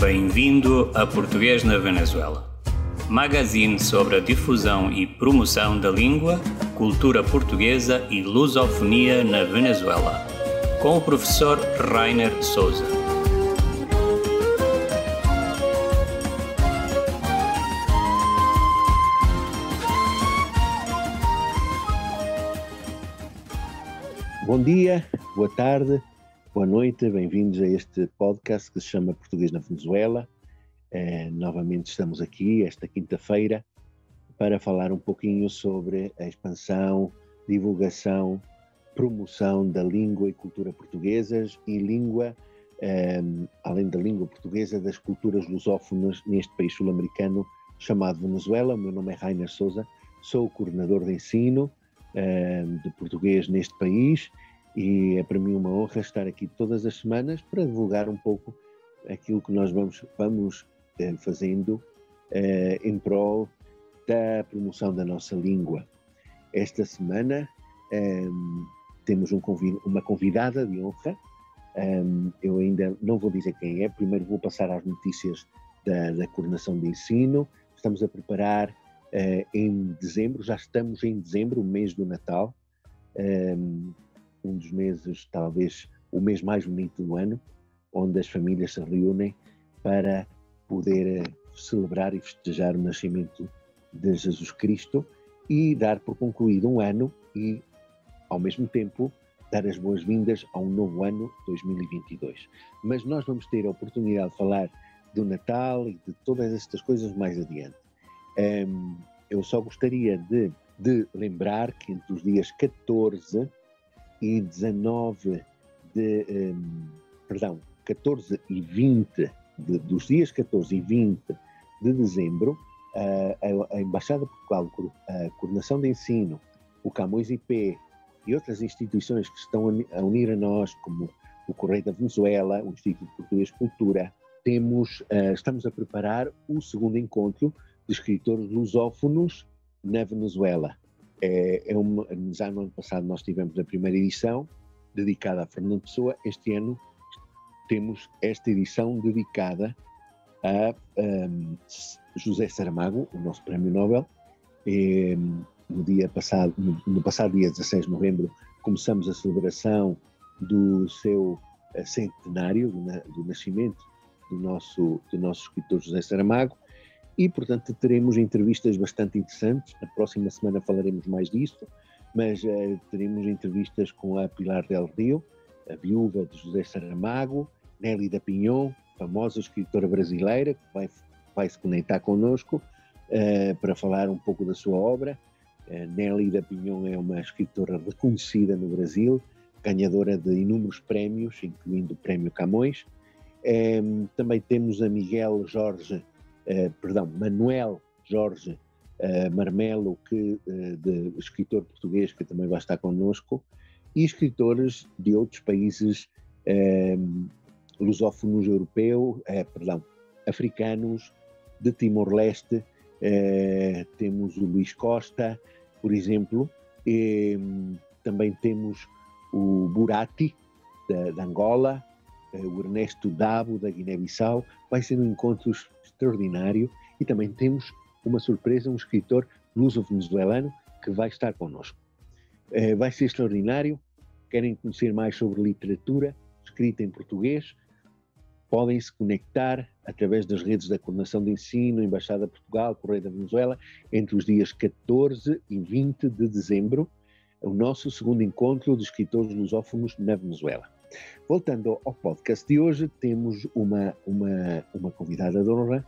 Bem-vindo a Português na Venezuela, magazine sobre a difusão e promoção da língua, cultura portuguesa e lusofonia na Venezuela, com o professor Rainer Souza. Bom dia, boa tarde, boa noite, bem-vindos a este podcast que se chama Português na Venezuela. Novamente estamos aqui esta quinta-feira para falar um pouquinho sobre a expansão, divulgação, promoção da língua e cultura portuguesas e língua, além da língua portuguesa, das culturas lusófonas neste país sul-americano chamado Venezuela. O meu nome é Rainer Souza, sou o coordenador de ensino de português neste país. E é para mim uma honra estar aqui todas as semanas para divulgar um pouco aquilo que nós vamos fazendo em prol da promoção da nossa língua. Esta semana temos uma convidada de honra. Eu ainda não vou dizer quem é, primeiro vou passar às notícias da coordenação de ensino. Estamos a preparar já estamos em dezembro, o mês do Natal. Um dos meses, talvez o mês mais bonito do ano, onde as famílias se reúnem para poder celebrar e festejar o nascimento de Jesus Cristo e dar por concluído um ano e, ao mesmo tempo, dar as boas-vindas a um novo ano, 2022. Mas nós vamos ter a oportunidade de falar do Natal e de todas estas coisas mais adiante. Eu só gostaria de lembrar que entre os dias 14 e 20, dos dias 14 e 20 de dezembro, a Embaixada de Portugal, a Coordenação de Ensino, o Camões IP e outras instituições que estão a unir a nós, como o Correio da Venezuela, o Instituto Português Cultura, estamos a preparar o segundo encontro de escritores lusófonos na Venezuela. Já no ano passado nós tivemos a primeira edição dedicada a Fernando Pessoa. Este ano temos esta edição dedicada a José Saramago, o nosso Prémio Nobel. No passado dia 16 de novembro começamos a celebração do seu centenário do nascimento do nosso escritor José Saramago. E, portanto, teremos entrevistas bastante interessantes. Na próxima semana falaremos mais disto, mas teremos entrevistas com a Pilar Del Rio, a viúva de José Saramago, Nélida Piñon, famosa escritora brasileira, que vai se conectar connosco para falar um pouco da sua obra. Nélida Piñon é uma escritora reconhecida no Brasil, ganhadora de inúmeros prémios, incluindo o Prémio Camões. Também temos a Manuel Jorge Marmelo, de escritor português, que também vai estar connosco, e escritores de outros países lusófonos africanos, de Timor-Leste. Temos o Luís Costa, por exemplo, e também temos o Burati, de Angola, o Ernesto Dabo, da Guiné-Bissau. Vai ser um encontro extraordinário e também temos uma surpresa, um escritor luso-venezuelano que vai estar connosco. Vai ser extraordinário. Querem conhecer mais sobre literatura escrita em português? Podem se conectar através das redes da Coordenação de Ensino, Embaixada de Portugal, Correio da Venezuela, entre os dias 14 e 20 de dezembro, o nosso segundo encontro de escritores lusófonos na Venezuela. Voltando ao podcast de hoje, temos uma convidada de honra,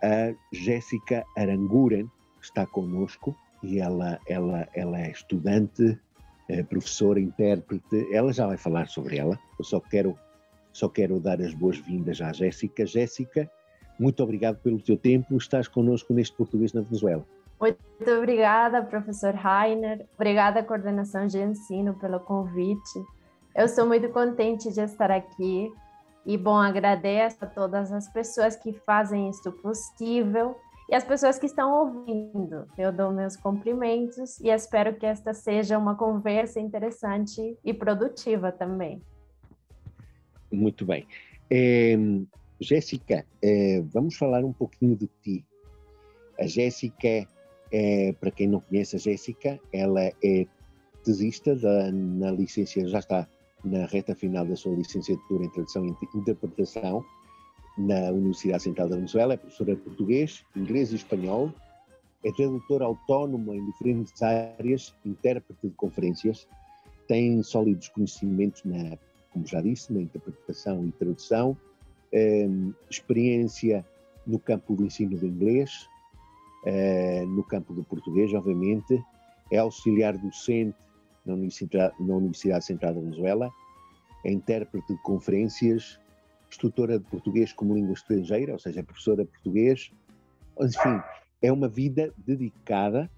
a Jéssica Aranguren, que está connosco, e ela é estudante, é professora, intérprete. Ela já vai falar sobre ela. Eu só quero dar as boas-vindas à Jéssica. Jéssica, muito obrigado pelo teu tempo. Estás connosco neste Português na Venezuela. Muito obrigada, professor Rainer. Obrigada à Coordenação de Ensino pelo convite. Eu sou muito contente de estar aqui e, agradeço a todas as pessoas que fazem isso possível e as pessoas que estão ouvindo. Eu dou meus cumprimentos e espero que esta seja uma conversa interessante e produtiva também. Muito bem. Jéssica, vamos falar um pouquinho de ti. A Jéssica, para quem não conhece a Jéssica, ela é tesista na licenciatura, já está na reta final da sua licenciatura em Tradução e Interpretação na Universidade Central da Venezuela, é professora de português, inglês e espanhol, é tradutora autónoma em diferentes áreas, intérprete de conferências, tem sólidos conhecimentos na, como já disse, na interpretação e tradução, experiência no campo do ensino do inglês, no campo do português, obviamente, é auxiliar docente na Universidade Central da Venezuela, é intérprete de conferências, instrutora de português como língua estrangeira, ou seja, professora de português, enfim, é uma vida dedicada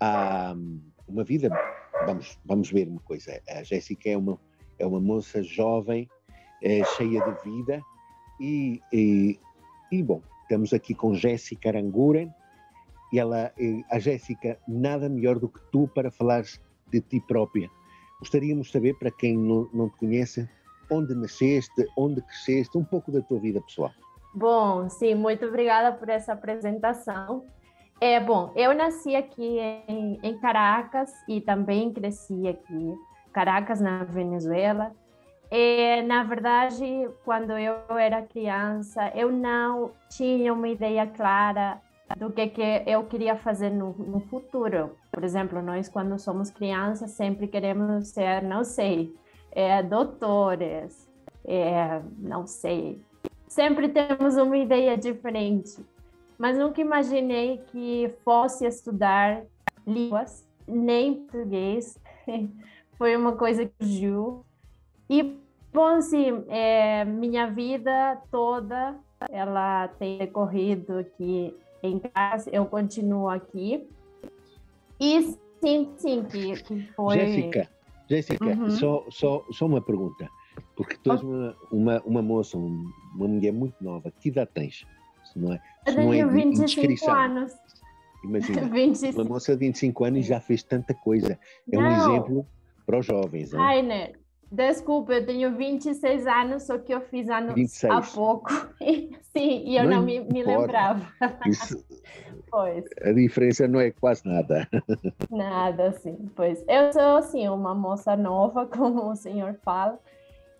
a uma vida, vamos ver uma coisa, a Jéssica é uma moça jovem, cheia de vida e bom, estamos aqui com Jéssica Aranguren e a Jéssica, nada melhor do que tu para falares de ti própria. Gostaríamos de saber, para quem não te conhece, onde nasceste, onde cresceste, um pouco da tua vida pessoal. Bom, sim, muito obrigada por essa apresentação. Bom, eu nasci aqui em Caracas e também cresci aqui, Caracas, na Venezuela. Na verdade, quando eu era criança, eu não tinha uma ideia clara do que eu queria fazer no futuro. Por exemplo, nós, quando somos crianças, sempre queremos ser, não sei, doutores, não sei. Sempre temos uma ideia diferente, mas nunca imaginei que fosse estudar línguas, nem português. Foi uma coisa que surgiu. E, bom, assim, minha vida toda, ela tem decorrido aqui em casa, eu continuo aqui. E sim, que foi... Jéssica, uhum. só uma pergunta, porque tu és uma moça, uma mulher muito nova, que idade tens? Se não é, eu tenho 25 anos. Imagina, 25. Uma moça de 25 anos já fez tanta coisa, é um exemplo para os jovens. Né? Rainer, desculpa, eu tenho 26 anos, só que eu fiz anos 26. Há pouco, sim, e eu não me lembrava. Isso, pois. A diferença não é quase nada. Nada, sim, pois. Eu sou, sim, uma moça nova, como o senhor fala.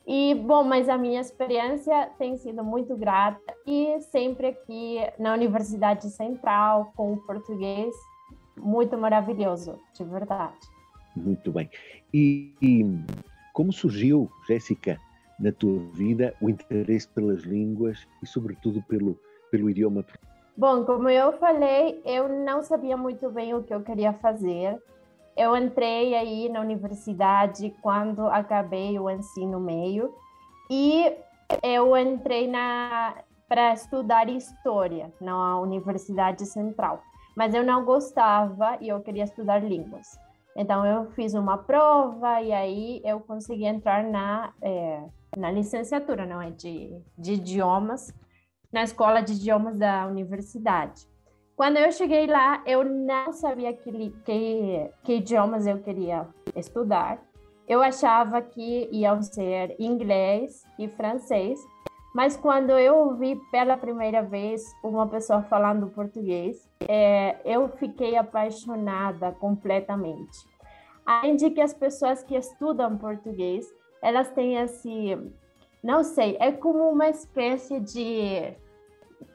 E, bom, mas a minha experiência tem sido muito grata e sempre aqui na Universidade Central, com o português, muito maravilhoso, de verdade. Muito bem. E como surgiu, Jéssica, na tua vida, o interesse pelas línguas e, sobretudo, pelo idioma? Bom, como eu falei, eu não sabia muito bem o que eu queria fazer. Eu entrei aí na universidade quando acabei o ensino médio e eu entrei para estudar História na Universidade Central. Mas eu não gostava e eu queria estudar línguas. Então eu fiz uma prova e aí eu consegui entrar na licenciatura, não é, de idiomas, na Escola de Idiomas da Universidade. Quando eu cheguei lá, eu não sabia que idiomas eu queria estudar. Eu achava que iam ser inglês e francês, mas quando eu ouvi pela primeira vez uma pessoa falando português, eu fiquei apaixonada completamente. Além de que as pessoas que estudam português, elas têm esse, não sei, é como uma espécie de...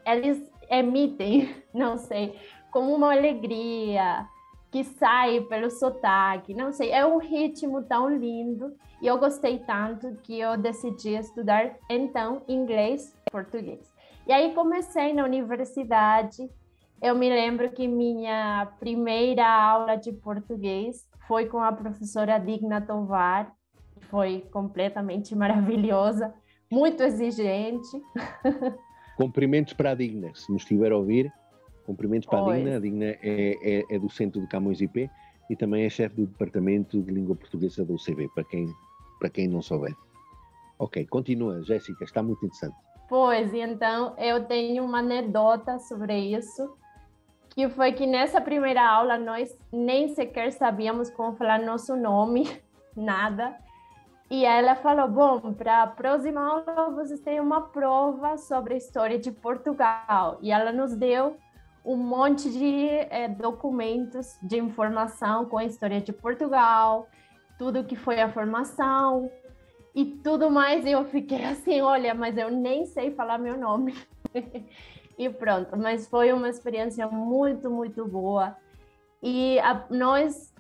Eles emitem, não sei, como uma alegria que sai pelo sotaque, não sei, é um ritmo tão lindo e eu gostei tanto que eu decidi estudar, então, inglês e português. E aí comecei na universidade, eu me lembro que minha primeira aula de português foi com a professora Digna Tovar, foi completamente maravilhosa, muito exigente. Cumprimentos para a Digna, se nos estiver a ouvir, cumprimentos para a Digna. A Digna é do Centro de Camões IP e também é chefe do Departamento de Língua Portuguesa do UCB, para quem não souber. Ok, continua, Jéssica, está muito interessante. Pois, então eu tenho uma anedota sobre isso, que foi que nessa primeira aula nós nem sequer sabíamos como falar nosso nome, nada. E ela falou, bom, para a próxima aula vocês têm uma prova sobre a história de Portugal. E ela nos deu um monte de documentos de informação com a história de Portugal, tudo que foi a formação e tudo mais. E eu fiquei assim, olha, mas eu nem sei falar meu nome. E pronto, mas foi uma experiência muito, muito boa. E nós,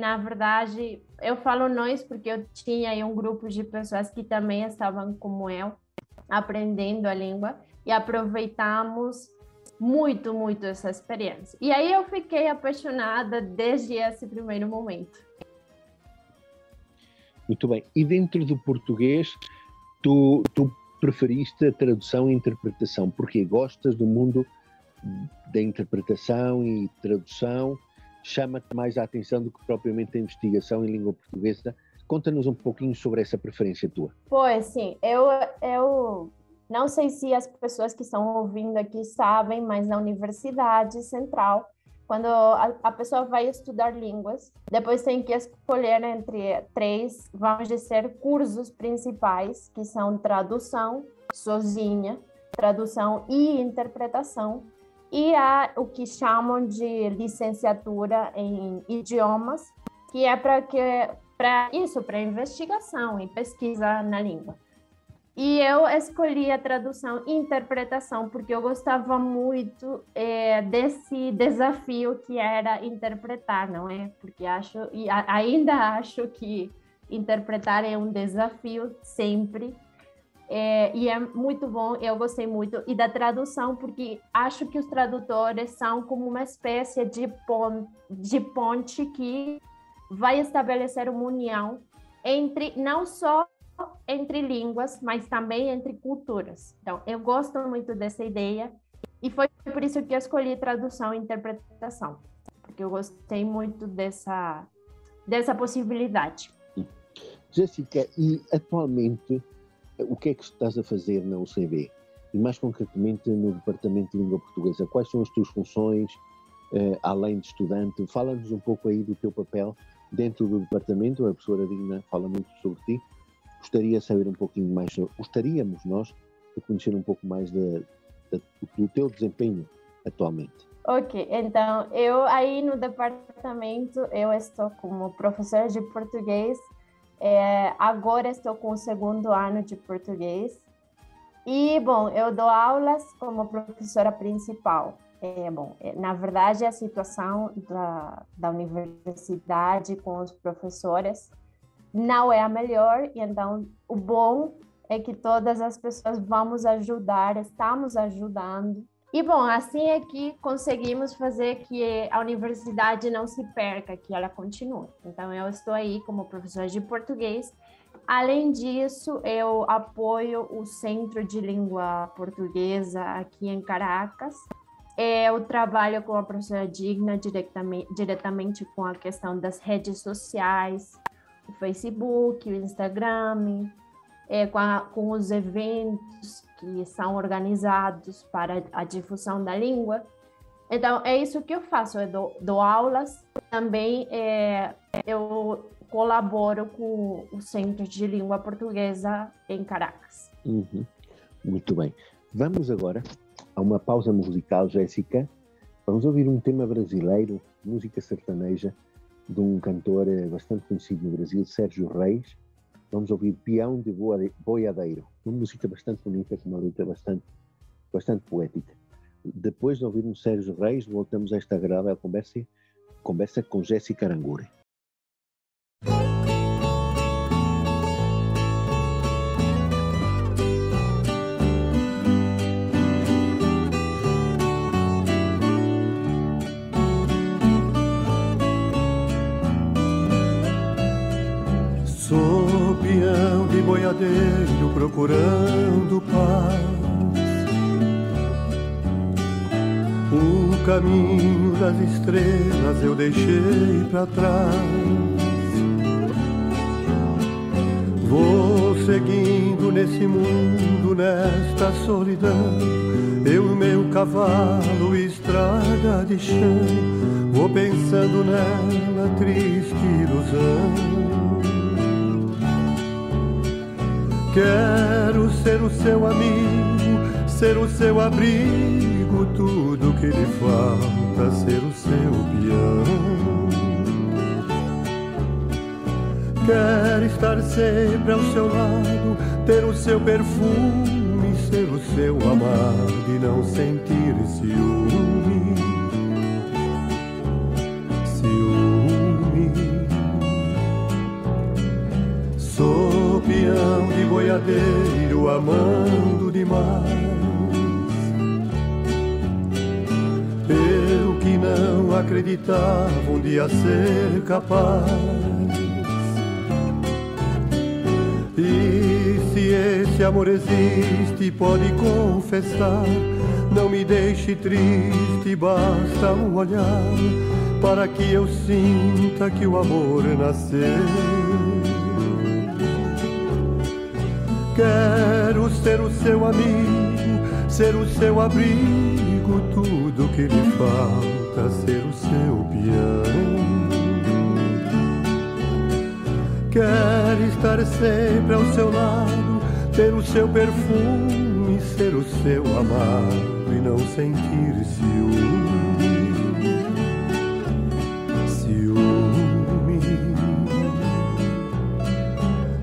na verdade, eu falo nós porque eu tinha aí um grupo de pessoas que também estavam como eu, aprendendo a língua, e aproveitamos muito, muito essa experiência. E aí eu fiquei apaixonada desde esse primeiro momento. Muito bem. E dentro do português, tu preferiste a tradução e a interpretação, porque gostas do mundo da interpretação e tradução, chama-te mais a atenção do que propriamente a investigação em língua portuguesa. Conta-nos um pouquinho sobre essa preferência tua. Pois sim, eu não sei se as pessoas que estão ouvindo aqui sabem, mas na Universidade Central, quando a pessoa vai estudar línguas, depois tem que escolher entre três, vamos dizer, cursos principais, que são tradução sozinha, tradução e interpretação, e há o que chamam de licenciatura em idiomas, que é para investigação e pesquisa na língua. E eu escolhi a tradução e interpretação porque eu gostava muito desse desafio que era interpretar, não é? Porque ainda acho que interpretar é um desafio sempre. E é muito bom, eu gostei muito, e da tradução, porque acho que os tradutores são como uma espécie de ponte que vai estabelecer uma união entre, não só entre línguas, mas também entre culturas. Então, eu gosto muito dessa ideia, e foi por isso que eu escolhi tradução e interpretação, porque eu gostei muito dessa possibilidade. Jéssica, e atualmente, o que é que estás a fazer na UCB? E mais concretamente no Departamento de Língua Portuguesa, quais são as tuas funções, além de estudante? Fala-nos um pouco aí do teu papel dentro do departamento. A professora Digna fala muito sobre ti. Gostaríamos nós de conhecer um pouco mais do teu desempenho atualmente. Ok, então eu aí no departamento, eu estou como professora de português. Agora estou com o segundo ano de português e, bom, eu dou aulas como professora principal. Na verdade, a situação da universidade com os professores não é a melhor, e então o bom é que todas as pessoas estamos ajudando. E, bom, assim é que conseguimos fazer que a universidade não se perca, que ela continue. Então, eu estou aí como professora de português. Além disso, eu apoio o Centro de Língua Portuguesa aqui em Caracas. Eu trabalho com a professora Digna diretamente com a questão das redes sociais, o Facebook, o Instagram, com os eventos que são organizados para a difusão da língua. Então, é isso que eu faço, eu dou aulas. Também eu colaboro com o Centro de Língua Portuguesa em Caracas. Uhum. Muito bem. Vamos agora a uma pausa musical, Jéssica. Vamos ouvir um tema brasileiro, música sertaneja, de um cantor bastante conhecido no Brasil, Sérgio Reis. Vamos ouvir Peão de Boiadeiro, uma música bastante bonita, com uma letra bastante poética. Depois de ouvirmos Sérgio Reis, voltamos a esta agradável conversa com Jéssica Aranguren. Boiadeiro procurando paz, o caminho das estrelas eu deixei pra trás. Vou seguindo nesse mundo, nesta solidão, eu e meu cavalo, estrada de chão. Vou pensando nela, triste ilusão. Quero ser o seu amigo, ser o seu abrigo, tudo que lhe falta, ser o seu peão. Quero estar sempre ao seu lado, ter o seu perfume, ser o seu amado e não sentir ciúme. Sou peão de boiadeiro, amando demais. Eu que não acreditava um dia ser capaz. E se esse amor existe, pode confessar. Não me deixe triste, basta um olhar para que eu sinta que o amor nasceu. Quero ser o seu amigo, ser o seu abrigo, tudo que lhe falta, ser o seu peão. Quero estar sempre ao seu lado, ter o seu perfume, ser o seu amado e não sentir ciúme.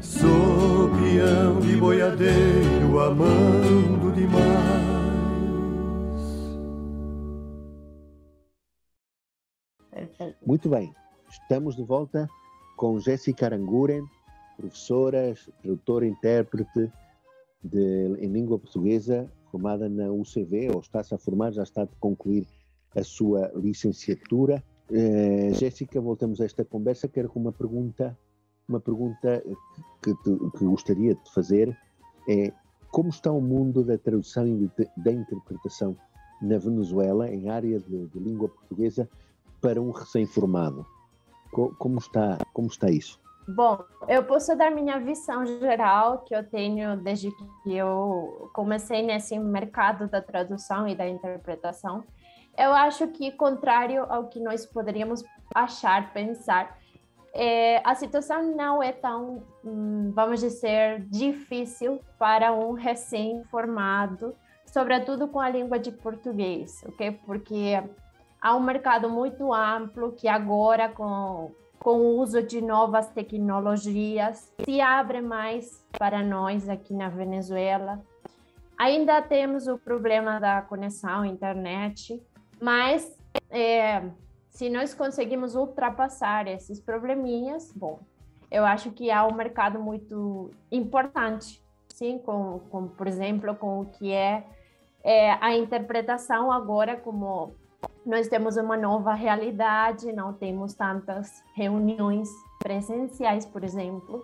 Sou peão de boiadeiro, amando demais. Muito bem, estamos de volta com Jéssica Aranguren, professora, tradutora e intérprete em língua portuguesa, formada na UCV, ou está-se a formar, já está a concluir a sua licenciatura. Jéssica, voltamos a esta conversa, quero com uma pergunta que gostaria de fazer é: como está o mundo da tradução e da interpretação na Venezuela, em área de língua portuguesa, para um recém-formado? Como está isso? Bom, eu posso dar minha visão geral que eu tenho desde que eu comecei nesse mercado da tradução e da interpretação. Eu acho que, contrário ao que nós poderíamos achar, pensar, a situação não é tão, vamos dizer, difícil para um recém-formado, sobretudo com a língua de português, ok? Porque há um mercado muito amplo que agora, com o uso de novas tecnologias, se abre mais para nós aqui na Venezuela. Ainda temos o problema da conexão à internet, mas... se nós conseguimos ultrapassar esses probleminhas, bom, eu acho que há um mercado muito importante, sim, por exemplo, com o que é a interpretação agora, como nós temos uma nova realidade, não temos tantas reuniões presenciais, por exemplo.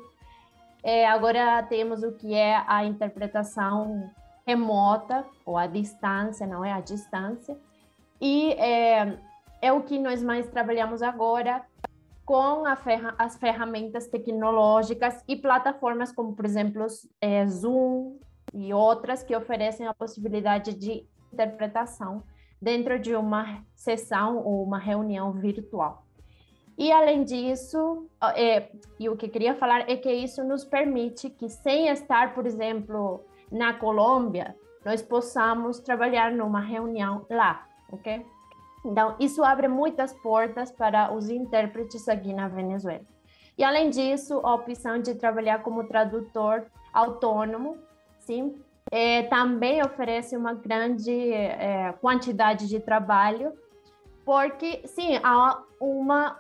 Agora temos o que é a interpretação remota, ou à distância, não é a distância, e... é o que nós mais trabalhamos agora com as ferramentas tecnológicas e plataformas como, por exemplo, Zoom e outras que oferecem a possibilidade de interpretação dentro de uma sessão ou uma reunião virtual. E, além disso, e o que queria falar é que isso nos permite que, sem estar, por exemplo, na Colômbia, nós possamos trabalhar numa reunião lá, ok? Então, isso abre muitas portas para os intérpretes aqui na Venezuela. E, além disso, a opção de trabalhar como tradutor autônomo, sim, também oferece uma grande quantidade de trabalho, porque, sim, há uma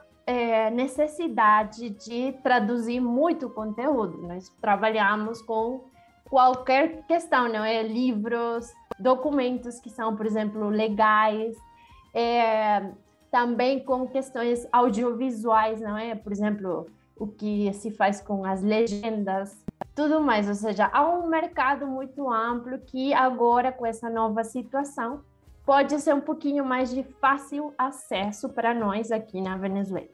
necessidade de traduzir muito conteúdo. Nós trabalhamos com qualquer questão, não é? Livros, documentos que são, por exemplo, legais, também com questões audiovisuais, não é? Por exemplo, o que se faz com as legendas, tudo mais. Ou seja, há um mercado muito amplo que agora, com essa nova situação, pode ser um pouquinho mais de fácil acesso para nós aqui na Venezuela.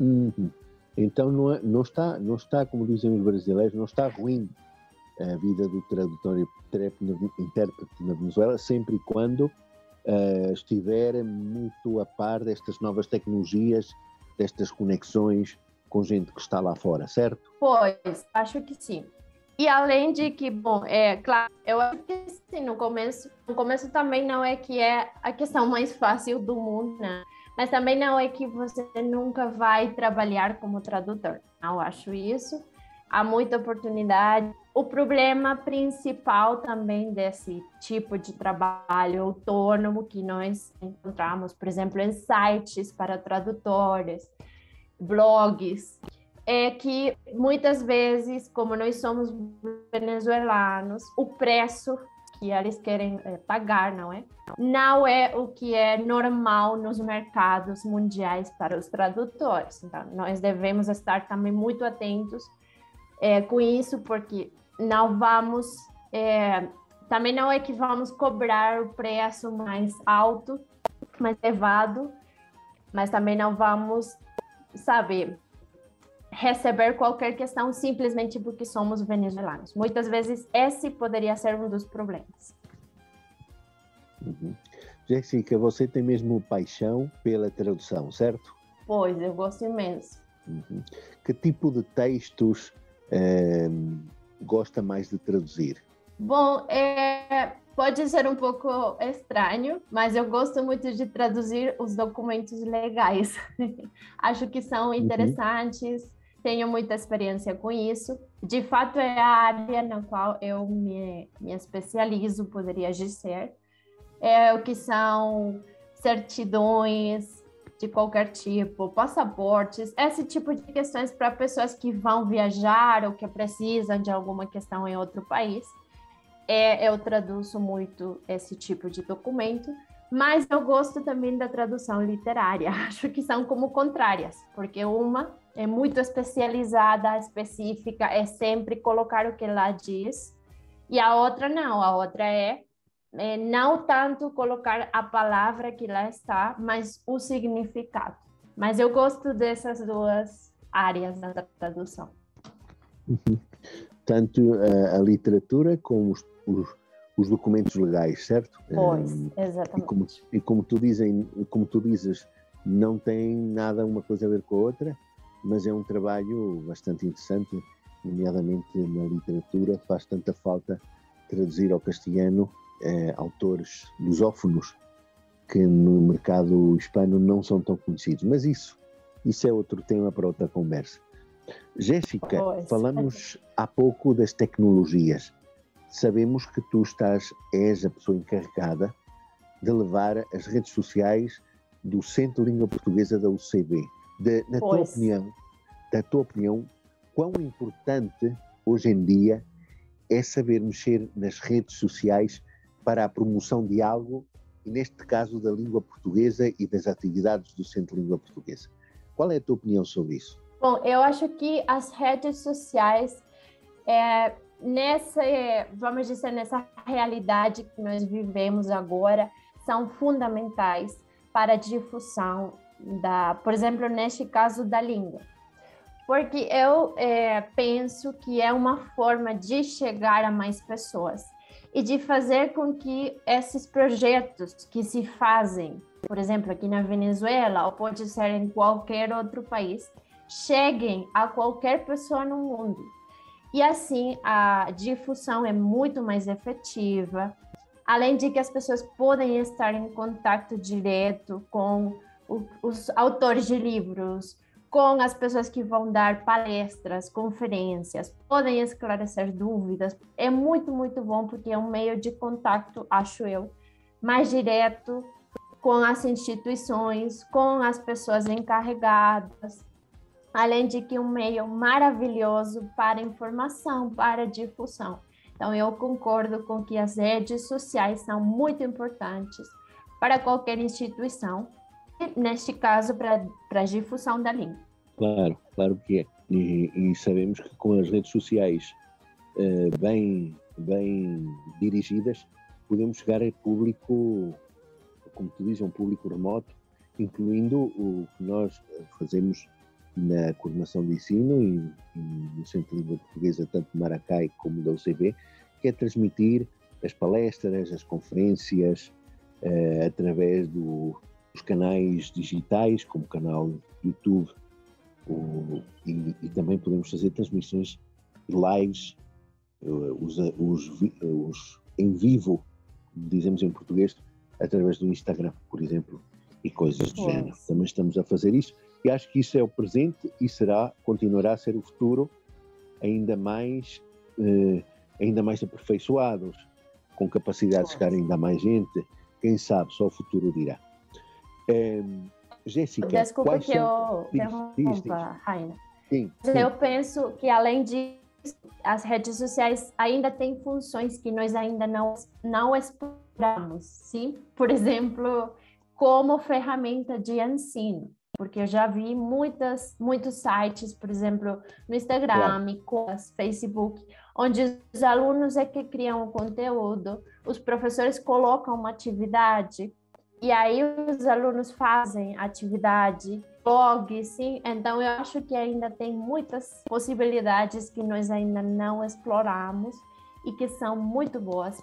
Uhum. Então, não está, como dizem os brasileiros, não está ruim a vida do tradutor e intérprete na Venezuela, sempre e quando estiver muito a par destas novas tecnologias, destas conexões com gente que está lá fora, certo? Pois, acho que sim. E além de que, bom, é claro, eu acho que assim, no começo também não é que é a questão mais fácil do mundo, né? Mas também não é que você nunca vai trabalhar como tradutor, não acho isso. Há muita oportunidade. O problema principal também desse tipo de trabalho autônomo que nós encontramos, por exemplo, em sites para tradutores, blogs, é que muitas vezes, como nós somos venezuelanos, o preço que eles querem pagar, não é? Não é o que é normal nos mercados mundiais para os tradutores. Então, nós devemos estar também muito atentos com isso, porque não vamos... também não é que vamos cobrar o preço mais alto, mais elevado, mas também não vamos, sabe... receber qualquer questão simplesmente porque somos venezuelanos. Muitas vezes esse poderia ser um dos problemas. Uhum. Jéssica, você tem mesmo paixão pela tradução, certo? Pois, eu gosto imenso. Uhum. Que tipo de textos gosta mais de traduzir? Bom, pode ser um pouco estranho, mas eu gosto muito de traduzir os documentos legais. Acho que são interessantes. Uhum. Tenho muita experiência com isso. De fato, é a área na qual eu me especializo, poderia dizer. É o que são certidões de qualquer tipo, passaportes, esse tipo de questões para pessoas que vão viajar ou que precisam de alguma questão em outro país. Eu traduzo muito esse tipo de documento, mas eu gosto também da tradução literária. Acho que são como contrárias, porque uma é muito especializada, específica, é sempre colocar o que ela diz, e a outra não, a outra é não tanto colocar a palavra que lá está, mas o significado. Mas eu gosto dessas duas áreas da tradução. Uhum. Tanto a literatura como os documentos legais, certo? Pois, exatamente. E como tu dizes, não tem nada uma coisa a ver com a outra, mas é um trabalho bastante interessante, nomeadamente na literatura, faz tanta falta traduzir ao castelhano autores lusófonos que no mercado hispano não são tão conhecidos, mas isso é outro tema para outra conversa. Jéssica, falamos há pouco das tecnologias. Sabemos que tu és a pessoa encarregada de levar as redes sociais do Centro de Língua Portuguesa da UCB. Na tua opinião, quão importante hoje em dia é saber mexer nas redes sociais para a promoção de algo, e neste caso da língua portuguesa e das atividades do Centro de Língua Portuguesa? Qual é a tua opinião sobre isso? Bom, eu acho que as redes sociais, nessa realidade que nós vivemos agora, são fundamentais para a difusão, por exemplo, neste caso, da língua. Porque eu penso que é uma forma de chegar a mais pessoas e de fazer com que esses projetos que se fazem, por exemplo, aqui na Venezuela, ou pode ser em qualquer outro país, cheguem a qualquer pessoa no mundo. E assim, a difusão é muito mais efetiva, além de que as pessoas podem estar em contato direto com os autores de livros, com as pessoas que vão dar palestras, conferências, podem esclarecer dúvidas. É muito, muito bom, porque é um meio de contato, acho eu, mais direto com as instituições, com as pessoas encarregadas, além de que um meio maravilhoso para informação, para difusão. Então, eu concordo com que as redes sociais são muito importantes para qualquer instituição, e, neste caso, para a difusão da língua. Claro, claro que é. E sabemos que com as redes sociais bem dirigidas, podemos chegar a público, como tu dizes, um público remoto, incluindo o que nós fazemos na coordenação de ensino e no Centro de Língua Portuguesa, tanto de Maracay como da UCB, que é transmitir as palestras, as conferências, através dos canais digitais, como o canal YouTube, e também podemos fazer transmissões de lives os em vivo, dizemos em português, através do Instagram, por exemplo, e coisas do género. Também estamos a fazer isso, e acho que isso é o presente e será, continuará a ser o futuro, ainda mais aperfeiçoados, com capacidade de chegar ainda mais gente. Quem sabe, só o futuro dirá. Jéssica, desculpa que eu interrompa, Rainer. Sim. Eu penso que, além disso, as redes sociais ainda têm funções que nós ainda não exploramos, sim? Por exemplo, como ferramenta de ensino, porque eu já vi muitos sites, por exemplo, no Instagram, Facebook, onde os alunos é que criam o conteúdo, os professores colocam uma atividade, e aí os alunos fazem atividade, blog, sim. Então, eu acho que ainda tem muitas possibilidades que nós ainda não exploramos e que são muito boas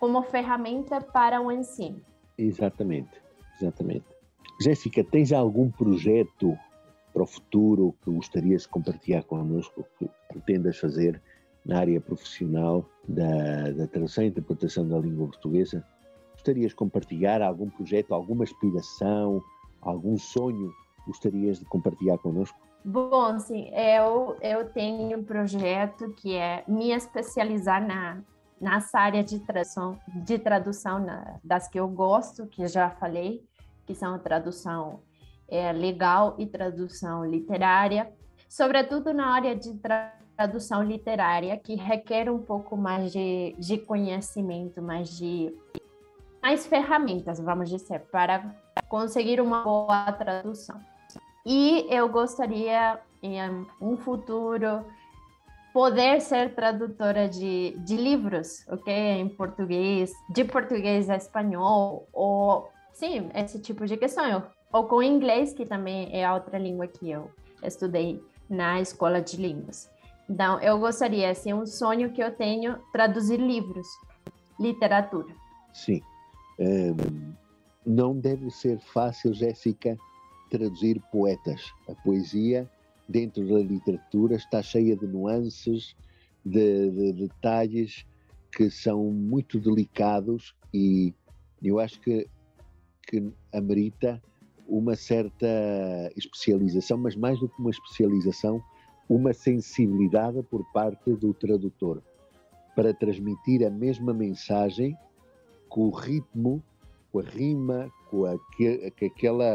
como ferramenta para o ensino. Exatamente. Jéssica, tens algum projeto para o futuro que gostarias de compartilhar connosco, que pretendas fazer na área profissional da tradução e interpretação da língua portuguesa? Gostarias de compartilhar algum projeto, alguma aspiração, algum sonho? Gostarias de compartilhar connosco? Bom, sim, eu tenho um projeto que é me especializar nessa área de tradução das que eu gosto, que já falei, que são a tradução legal e tradução literária, sobretudo na área de tradução literária, que requer um pouco mais de conhecimento, mais ferramentas, vamos dizer, para conseguir uma boa tradução. E eu gostaria, em um futuro, poder ser tradutora de livros, ok? Em português, de português a espanhol, ou, sim, esse tipo de questão. Ou com inglês, que também é outra língua que eu estudei na escola de línguas. Então, eu gostaria, assim, um sonho que eu tenho, traduzir livros, literatura. Sim. Não deve ser fácil, Jéssica, traduzir poetas. A poesia, dentro da literatura, está cheia de nuances, de detalhes que são muito delicados, e eu acho que amerita uma certa especialização, mas mais do que uma especialização, uma sensibilidade por parte do tradutor para transmitir a mesma mensagem com o ritmo, com a rima, com aquele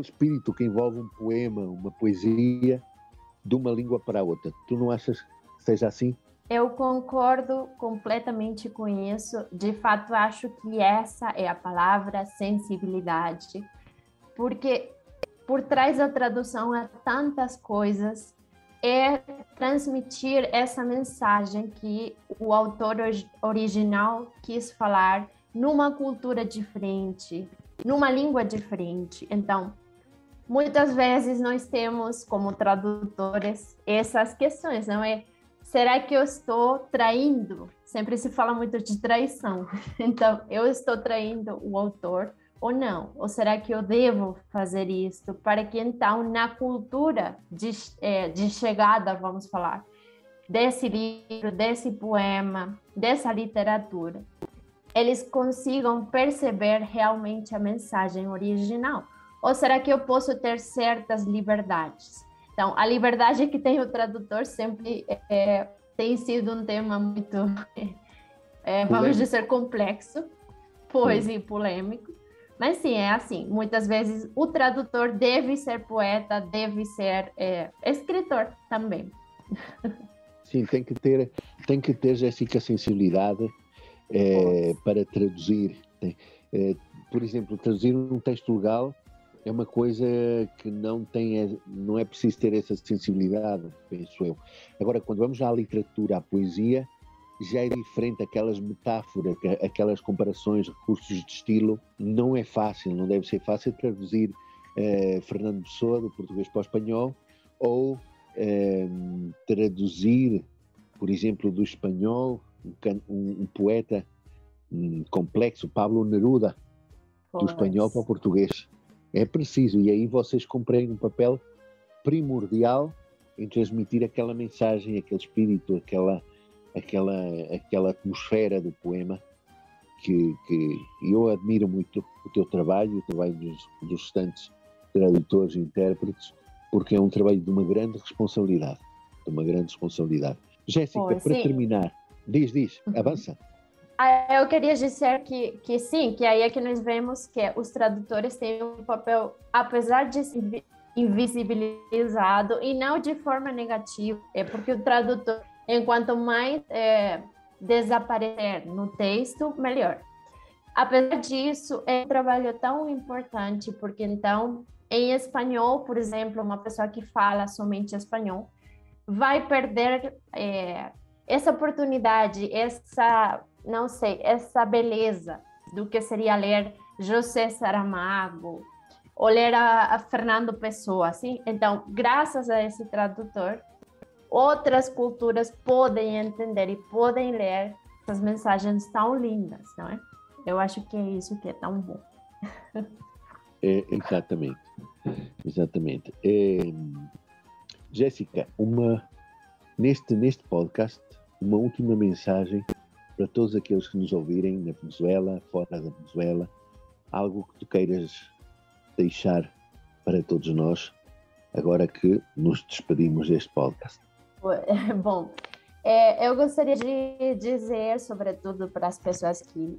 espírito que envolve um poema, uma poesia, de uma língua para outra. Tu não achas que seja assim? Eu concordo completamente com isso. De fato, acho que essa é a palavra, sensibilidade, porque por trás da tradução há tantas coisas. É transmitir essa mensagem que o autor original quis falar numa cultura diferente, numa língua diferente. Então, muitas vezes nós temos, como tradutores, essas questões, não é? Será que eu estou traindo? Sempre se fala muito de traição. Então, eu estou traindo o autor ou não? Ou será que eu devo fazer isto para que, então, na cultura de chegada, vamos falar, desse livro, desse poema, dessa literatura, eles consigam perceber realmente a mensagem original? Ou será que eu posso ter certas liberdades? Então, a liberdade que tem o tradutor sempre tem sido um tema muito, vamos dizer, complexo, pois e polêmico. Mas sim, é assim, muitas vezes o tradutor deve ser poeta, deve ser escritor também. Sim, tem que ter Jéssica, sensibilidade para traduzir. Por exemplo, traduzir um texto legal é uma coisa que não é preciso ter essa sensibilidade, penso eu. Agora, quando vamos à literatura, à poesia, já é diferente. Aquelas metáforas, aquelas comparações, recursos de estilo, não é fácil, não deve ser fácil traduzir Fernando Pessoa do português para o espanhol, ou traduzir, por exemplo, do espanhol um poeta complexo, Pablo Neruda, do espanhol para o português. É preciso, e aí vocês cumprem um papel primordial em transmitir aquela mensagem, aquele espírito, aquela aquela atmosfera do poema que eu admiro muito o teu trabalho, o trabalho dos restantes tradutores e intérpretes, porque é um trabalho de uma grande responsabilidade, Jéssica, para terminar, diz, avança. Eu queria dizer que sim, que aí é que nós vemos que os tradutores têm um papel, apesar de invisibilizado, e não de forma negativa, é porque o tradutor, enquanto mais desaparecer no texto, melhor. Apesar disso, é um trabalho tão importante, porque então, em espanhol, por exemplo, uma pessoa que fala somente espanhol vai perder essa oportunidade, essa beleza do que seria ler José Saramago ou ler a Fernando Pessoa, assim. Então, graças a esse tradutor, outras culturas podem entender e podem ler essas mensagens tão lindas, não é? Eu acho que é isso que é tão bom. Exatamente. Jéssica, neste podcast, uma última mensagem para todos aqueles que nos ouvirem na Venezuela, fora da Venezuela, algo que tu queiras deixar para todos nós, agora que nos despedimos deste podcast. Bom, eu gostaria de dizer, sobretudo para as pessoas que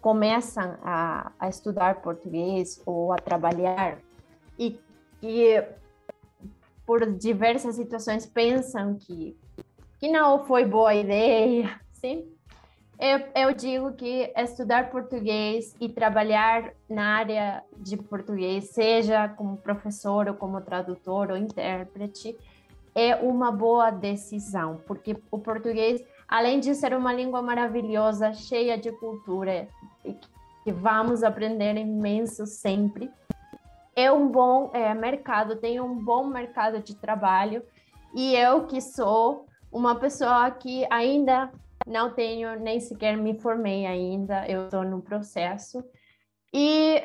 começam a estudar português ou a trabalhar e que, por diversas situações, pensam que não foi boa ideia, sim? Eu digo que estudar português e trabalhar na área de português, seja como professor ou como tradutor ou intérprete, é uma boa decisão, porque o português, além de ser uma língua maravilhosa, cheia de cultura, que vamos aprender imenso sempre, é um bom mercado, tem um bom mercado de trabalho, e eu que sou uma pessoa que ainda não tenho, nem sequer me formei ainda, eu estou no processo, e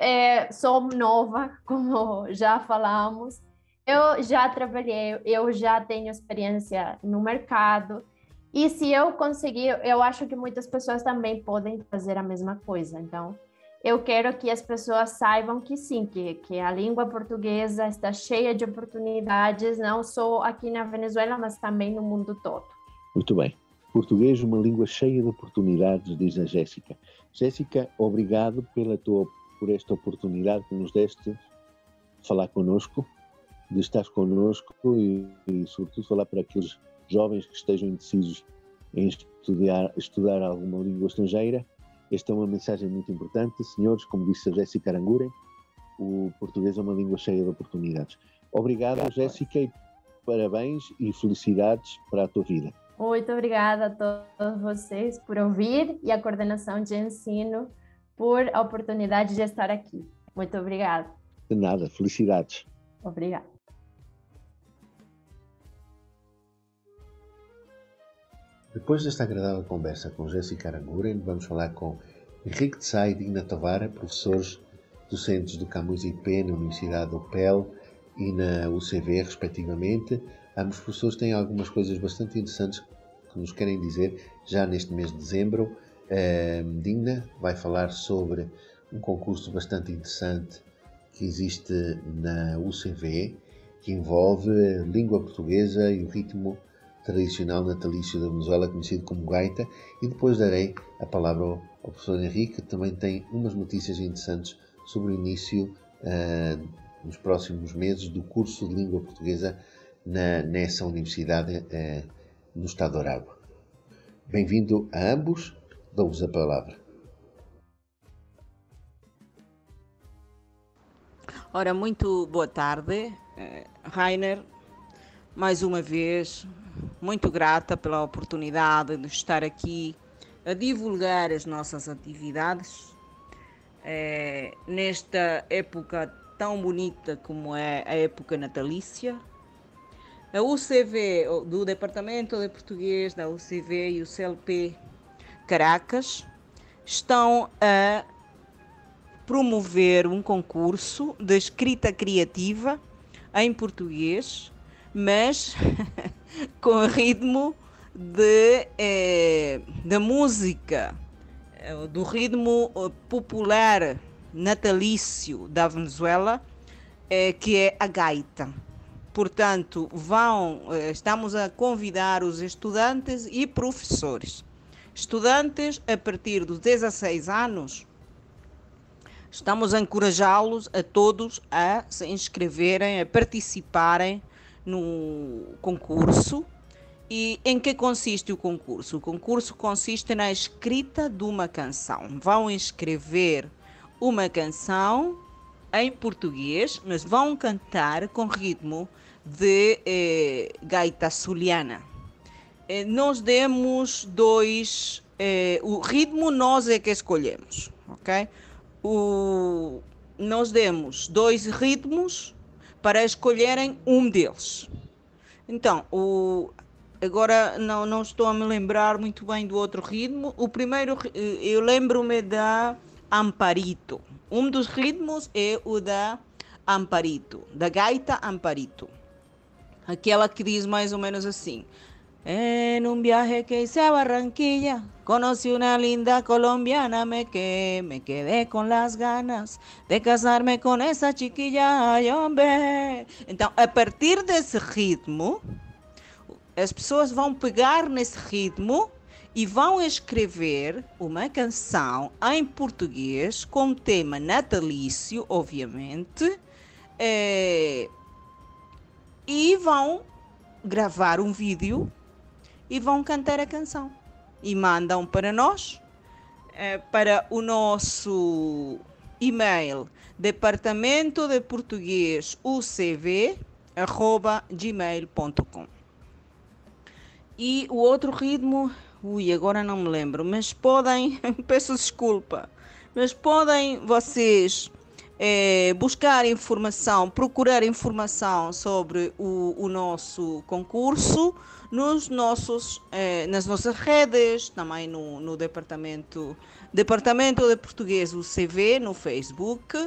sou nova, como já falamos, eu já trabalhei, eu já tenho experiência no mercado, e se eu conseguir, eu acho que muitas pessoas também podem fazer a mesma coisa. Então, eu quero que as pessoas saibam que sim, que a língua portuguesa está cheia de oportunidades, não só aqui na Venezuela, mas também no mundo todo. Muito bem. Português, uma língua cheia de oportunidades, diz a Jéssica. Jéssica, obrigado por esta oportunidade que nos deste de falar connosco, de estar connosco e sobretudo, falar para aqueles jovens que estejam indecisos em estudar alguma língua estrangeira. Esta é uma mensagem muito importante. Senhores, como disse a Jéssica Aranguren, o português é uma língua cheia de oportunidades. Obrigado, Jéssica, e parabéns e felicidades para a tua vida. Muito obrigada a todos vocês por ouvir e à coordenação de ensino por a oportunidade de estar aqui. Muito obrigada. De nada, felicidades. Obrigada. Depois desta agradável conversa com Jéssica Aranguren, vamos falar com Henrique de Sá e Digna Tovar, professores docentes do Camões IP na Universidade do PEL e na UCV, respectivamente. Ambos professores têm algumas coisas bastante interessantes que nos querem dizer já neste mês de dezembro. Digna vai falar sobre um concurso bastante interessante que existe na UCV, que envolve língua portuguesa e o ritmo tradicional natalício da Venezuela, conhecido como gaita, e depois darei a palavra ao professor Henrique, que também tem umas notícias interessantes sobre o início, nos próximos meses, do curso de língua portuguesa nessa universidade no Estado de Aragua. Bem-vindo a ambos, dou-vos a palavra. Ora, muito boa tarde, Rainer, mais uma vez. Muito grata pela oportunidade de estar aqui a divulgar as nossas atividades nesta época tão bonita como é a época natalícia. A UCV, do Departamento de Português da UCV e o CLP Caracas, estão a promover um concurso de escrita criativa em português, mas com ritmo da música, do ritmo popular natalício da Venezuela, que é a gaita. Portanto, estamos a convidar os estudantes e professores. Estudantes, a partir dos 16 anos, estamos a encorajá-los a todos a se inscreverem, a participarem no concurso. E em que consiste o concurso? O concurso consiste na escrita de uma canção. Vão escrever uma canção em português, mas vão cantar com ritmo de gaita zuliana. Nós demos o ritmo nós é que escolhemos, ok? Nós demos 2 ritmos para escolherem um deles. Então, agora não estou a me lembrar muito bem do outro ritmo. O primeiro, eu lembro-me da Amparito. Um dos ritmos é o da Amparito, da gaita Amparito. Aquela que diz mais ou menos assim. En un viaje que hice a Barranquilla, conocí una linda colombiana, me quedé con las ganas de casarme con esa chiquilla, ay hombre. Então, a partir desse ritmo, as pessoas vão pegar nesse ritmo e vão escrever uma canção em português com tema natalício, obviamente, e vão gravar um vídeo e vão cantar a canção. E mandam para nós, para o nosso e-mail departamento de português ucv@gmail.com. E o outro ritmo, agora não me lembro, mas podem, peço desculpa, mas podem vocês buscar informação, procurar informação sobre o nosso concurso nas nossas redes, também no Departamento de Português UCV, no Facebook,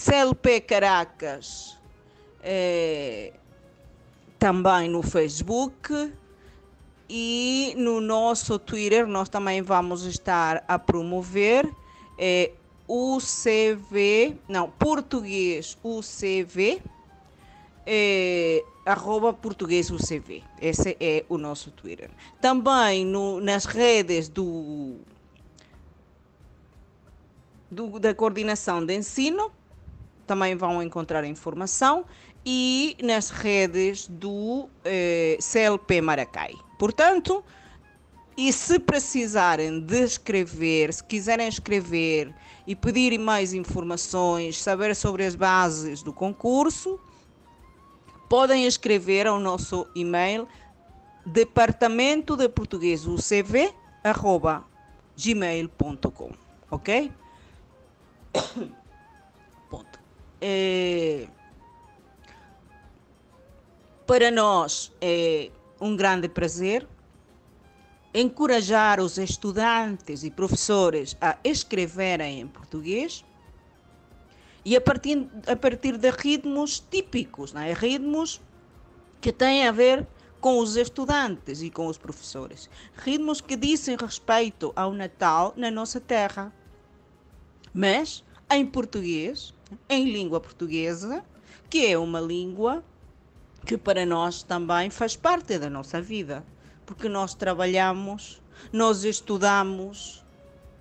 CLP Caracas, também no Facebook. E no nosso Twitter nós também vamos estar a promover Português UCV, @PortuguêsUCV. Esse é o nosso Twitter. Também nas redes da coordenação de ensino também vão encontrar informação, e nas redes do CLP Maracai. Portanto, e se precisarem de escrever, se quiserem escrever e pedirem mais informações, saber sobre as bases do concurso, podem escrever ao nosso e-mail departamento de português UCV @gmail.com, ok? Ponto. Para nós é um grande prazer encorajar os estudantes e professores a escreverem em português e a partir de ritmos típicos, né? Ritmos que têm a ver com os estudantes e com os professores. Ritmos que dizem respeito ao Natal na nossa terra, mas em português, em língua portuguesa, que é uma língua que para nós também faz parte da nossa vida, porque nós trabalhamos, nós estudamos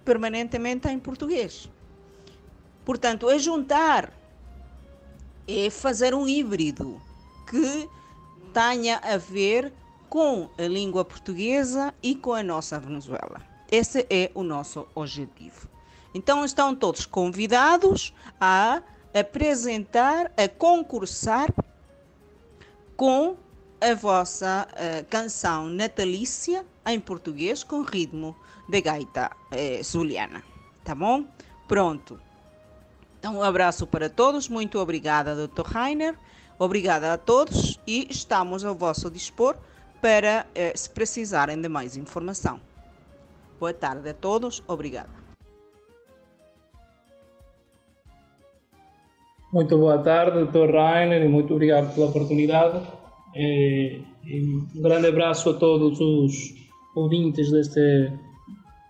permanentemente em português. Portanto, é juntar, é fazer um híbrido que tenha a ver com a língua portuguesa e com a nossa Venezuela. Esse é o nosso objetivo. Então, estão todos convidados a apresentar, a concursar com a vossa canção natalícia em português com ritmo de gaita zuliana, tá bom? Pronto. Então, um abraço para todos. Muito obrigada, Dr. Rainer. Obrigada a todos e estamos ao vosso dispor para se precisarem de mais informação. Boa tarde a todos. Obrigada. Muito boa tarde, Dr. Rainer, e muito obrigado pela oportunidade. Um grande abraço a todos os ouvintes deste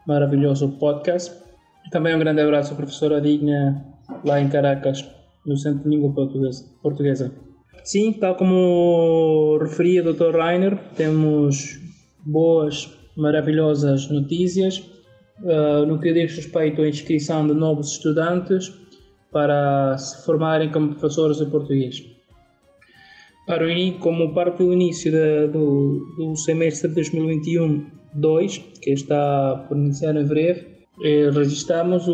maravilhoso podcast. Também um grande abraço à professora Digna, lá em Caracas, no Centro de Língua Portuguesa. Sim, tal como referia o Dr. Rainer, temos boas, maravilhosas notícias no que diz respeito à inscrição de novos estudantes para se formarem como professores de português. Como parte do início do semestre de 2021-2, que está por iniciar em breve, registramos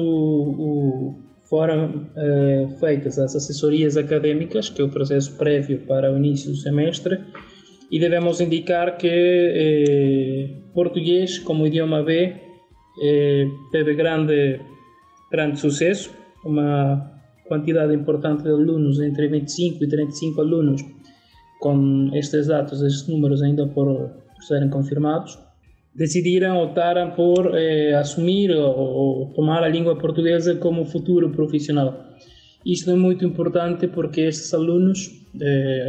foram feitas as assessorias académicas, que é o processo prévio para o início do semestre, e devemos indicar que português, como idioma B, teve grande sucesso, uma quantidade importante de alunos, entre 25 e 35 alunos, com estes dados, estes números ainda por serem confirmados, decidiram, optaram por assumir ou tomar a língua portuguesa como futuro profissional. Isto é muito importante porque estes alunos,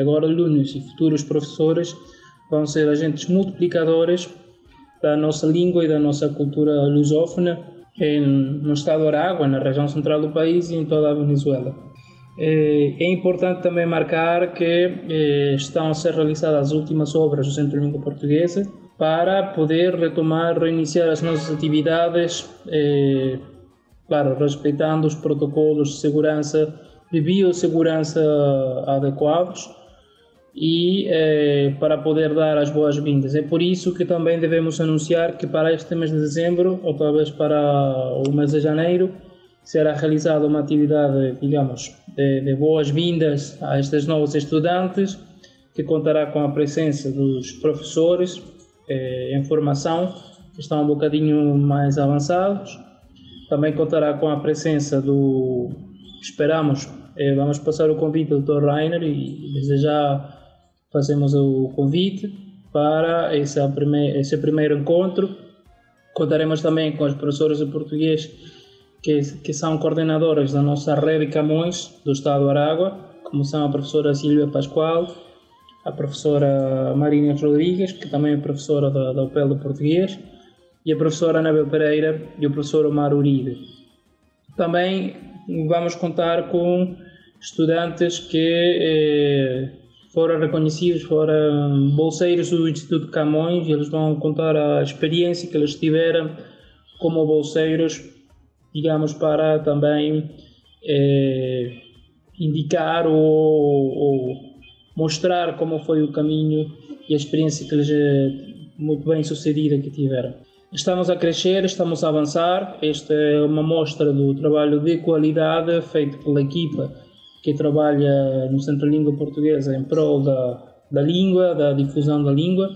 agora alunos e futuros professores, vão ser agentes multiplicadores da nossa língua e da nossa cultura lusófona no estado de Aragua, na região central do país e em toda a Venezuela. É importante também marcar que estão a ser realizadas as últimas obras do Centro de Língua Portuguesa para poder reiniciar as nossas atividades, claro, respeitando os protocolos de segurança e biossegurança adequados e para poder dar as boas-vindas. É por isso que também devemos anunciar que para este mês de dezembro, ou talvez para o mês de janeiro, será realizada uma atividade, digamos, de boas-vindas a estes novos estudantes, que contará com a presença dos professores em formação, que estão um bocadinho mais avançados. Também contará com a presença vamos passar o convite ao Dr. Rainer e desde já fazemos o convite para esse primeiro encontro. Contaremos também com os professores de português que são coordenadores da nossa rede Camões do estado de Aragua, como são a professora Silvia Pascoal, a professora Marina Rodrigues, que também é professora da UPEL do Português, e a professora Anabel Pereira e o professor Omar Uribe. Também vamos contar com estudantes que foram reconhecidos, foram bolseiros do Instituto Camões, e eles vão contar a experiência que eles tiveram como bolseiros, digamos, para também indicar ou mostrar como foi o caminho e a experiência que eles muito bem sucedida que tiveram. Estamos a crescer, estamos a avançar. Esta é uma mostra do trabalho de qualidade feito pela equipa que trabalha no Centro de Língua Portuguesa em prol da língua, da difusão da língua.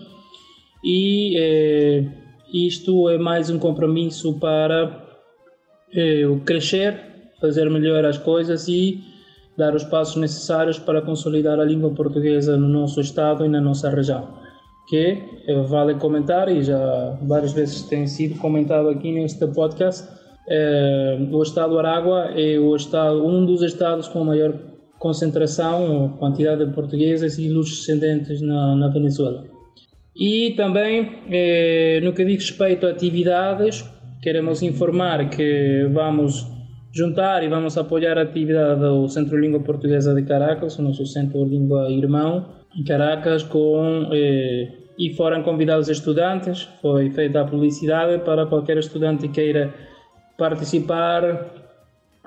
E isto é mais um compromisso para o crescer, fazer melhor as coisas e dar os passos necessários para consolidar a língua portuguesa no nosso estado e na nossa região, que vale comentar, e já várias vezes tem sido comentado aqui neste podcast, o estado de Aragua é um dos estados com maior concentração, quantidade de portugueses e lusodescendentes na Venezuela. E também, no que diz respeito a atividades, queremos informar que vamos juntar e vamos apoiar a atividade do Centro de Língua Portuguesa de Caracas, o nosso Centro de Língua Irmão, em Caracas, e foram convidados estudantes, foi feita a publicidade para qualquer estudante queira participar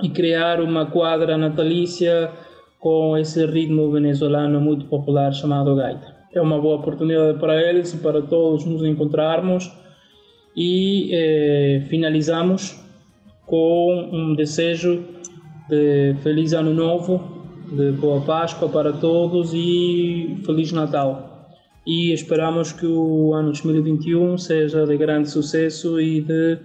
e criar uma quadra natalícia com esse ritmo venezuelano muito popular chamado gaita. É uma boa oportunidade para eles e para todos nos encontrarmos e finalizamos com um desejo de Feliz Ano Novo, de Boa Páscoa para todos e Feliz Natal. E esperamos que o ano 2021 seja de grande sucesso e de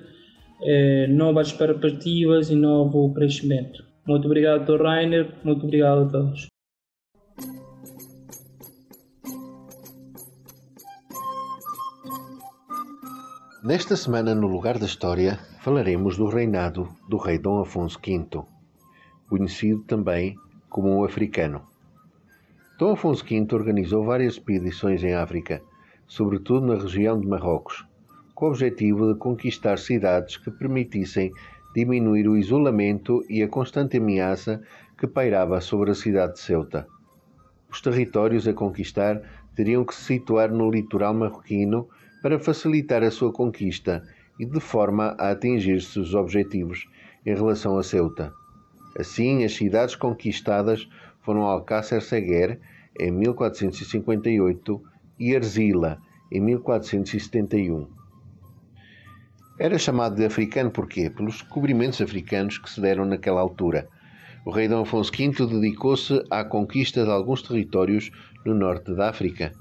novas perspectivas e novo crescimento. Muito obrigado, Dr. Rainer. Muito obrigado a todos. Nesta semana, no Lugar da História, falaremos do reinado do rei Dom Afonso V, conhecido também como o Africano. Dom Afonso V organizou várias expedições em África, sobretudo na região de Marrocos, com o objetivo de conquistar cidades que permitissem diminuir o isolamento e a constante ameaça que pairava sobre a cidade de Ceuta. Os territórios a conquistar teriam que se situar no litoral marroquino para facilitar a sua conquista e de forma a atingir-se os objetivos em relação a Ceuta. Assim, as cidades conquistadas foram Alcácer Seguer, em 1458, e Arzila, em 1471. Era chamado de africano porquê? Pelos descobrimentos africanos que se deram naquela altura. O rei Dom Afonso V dedicou-se à conquista de alguns territórios no norte da África,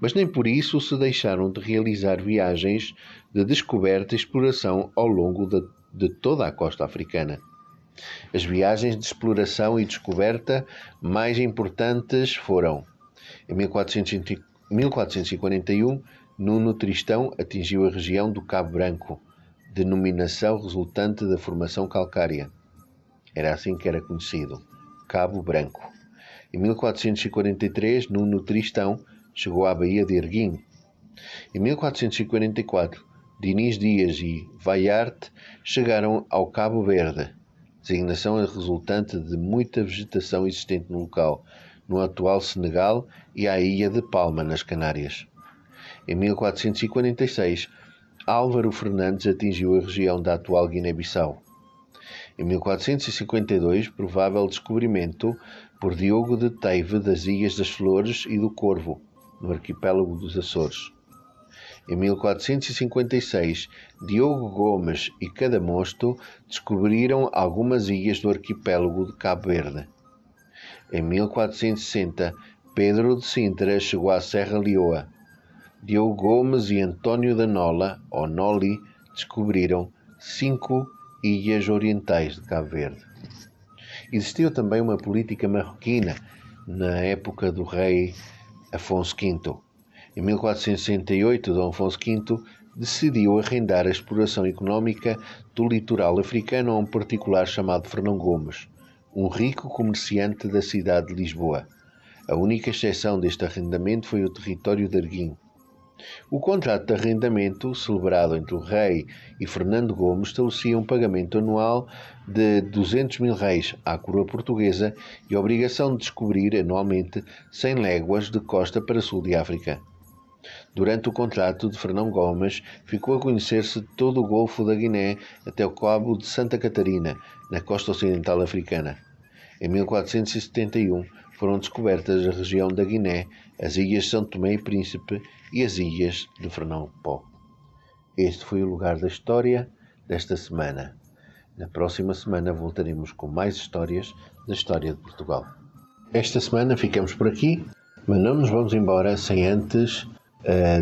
mas nem por isso se deixaram de realizar viagens de descoberta e exploração ao longo de toda a costa africana. As viagens de exploração e descoberta mais importantes foram: em 1441, Nuno Tristão atingiu a região do Cabo Branco, denominação resultante da formação calcária. Era assim que era conhecido, Cabo Branco. Em 1443, Nuno Tristão chegou à Baía de Arguim. Em 1444, Diniz Dias e Vaiarte chegaram ao Cabo Verde, designação resultante de muita vegetação existente no local, no atual Senegal e à Ilha de Palma, nas Canárias. Em 1446, Álvaro Fernandes atingiu a região da atual Guiné-Bissau. Em 1452, provável descobrimento por Diogo de Teive das Ilhas das Flores e do Corvo, no arquipélago dos Açores. Em 1456, Diogo Gomes e Cadamosto descobriram algumas ilhas do arquipélago de Cabo Verde. Em 1460, Pedro de Sintra chegou à Serra Leoa. Diogo Gomes e António da Nola, ou Noli, descobriram 5 ilhas orientais de Cabo Verde. Existiu também uma política marroquina na época do rei Afonso V. Em 1468, Dom Afonso V decidiu arrendar a exploração económica do litoral africano a um particular chamado Fernão Gomes, um rico comerciante da cidade de Lisboa. A única exceção deste arrendamento foi o território de Arguim. O contrato de arrendamento, celebrado entre o rei e Fernando Gomes, estabelecia um pagamento anual de 200 mil réis à coroa portuguesa e a obrigação de descobrir anualmente 100 léguas de costa para sul de África. Durante o contrato de Fernão Gomes, ficou a conhecer-se todo o Golfo da Guiné até o Cabo de Santa Catarina, na costa ocidental africana. Em 1471, foram descobertas a região da Guiné, as ilhas de São Tomé e Príncipe e as ilhas de Fernão Pó. Este foi o lugar da história desta semana. Na próxima semana voltaremos com mais histórias da história de Portugal. Esta semana ficamos por aqui, mas não nos vamos embora sem antes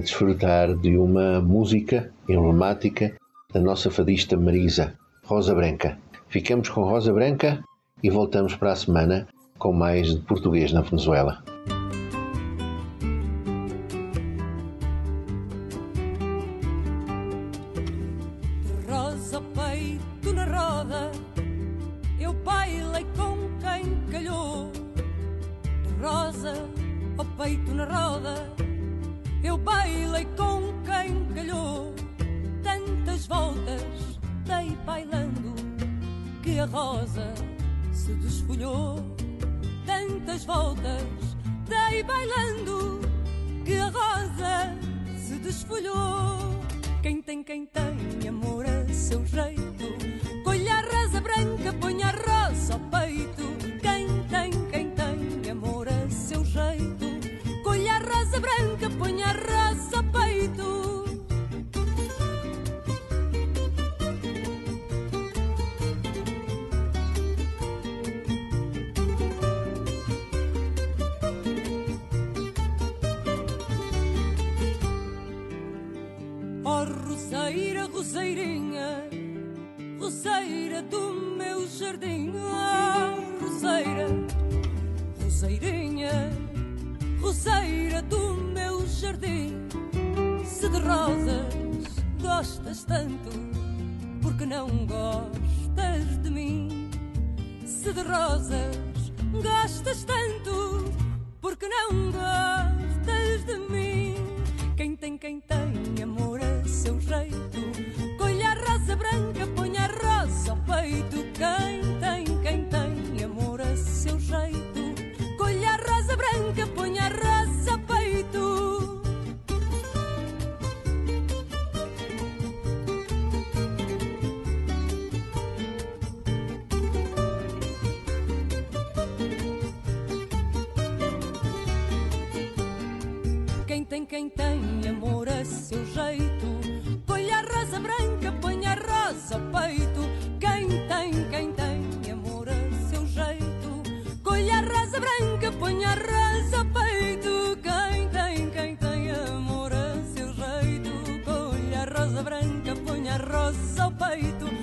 desfrutar de uma música emblemática da nossa fadista Marisa, Rosa Branca. Ficamos com Rosa Branca e voltamos para a semana com mais de Português na Venezuela. Rosa, peito na roda, eu bailei com quem calhou. Rosa, o peito na roda, eu bailei com quem calhou. Tantas voltas dei bailando que a rosa se desfolhou. Tantas voltas dei bailando que a rosa se desfolhou. Quem tem amor a seu jeito, colha a rosa branca, põe a rosa ao peito. Quem tem amor a seu jeito, colha a rosa branca, põe a rosa ao peito. Roseira, roseirinha, roseira do meu jardim. Oh, roseira, roseirinha, roseira do meu jardim. Se de rosas gostas tanto, porque não gostas de mim? Se de rosas gostas tanto, porque não gostas de mim. Quem tem amor a seu jeito, colhe a rosa branca, põe a rosa ao peito. Quem tem amor a seu jeito, colhe a rosa branca, põe a rosa ao peito. Quem tem amor a seu jeito, põe a rosa branca, põe a rosa ao peito. Quem tem amor a seu jeito, põe a rosa branca, põe a rosa ao peito. Quem tem amor a seu jeito, põe a rosa branca, põe a rosa ao peito.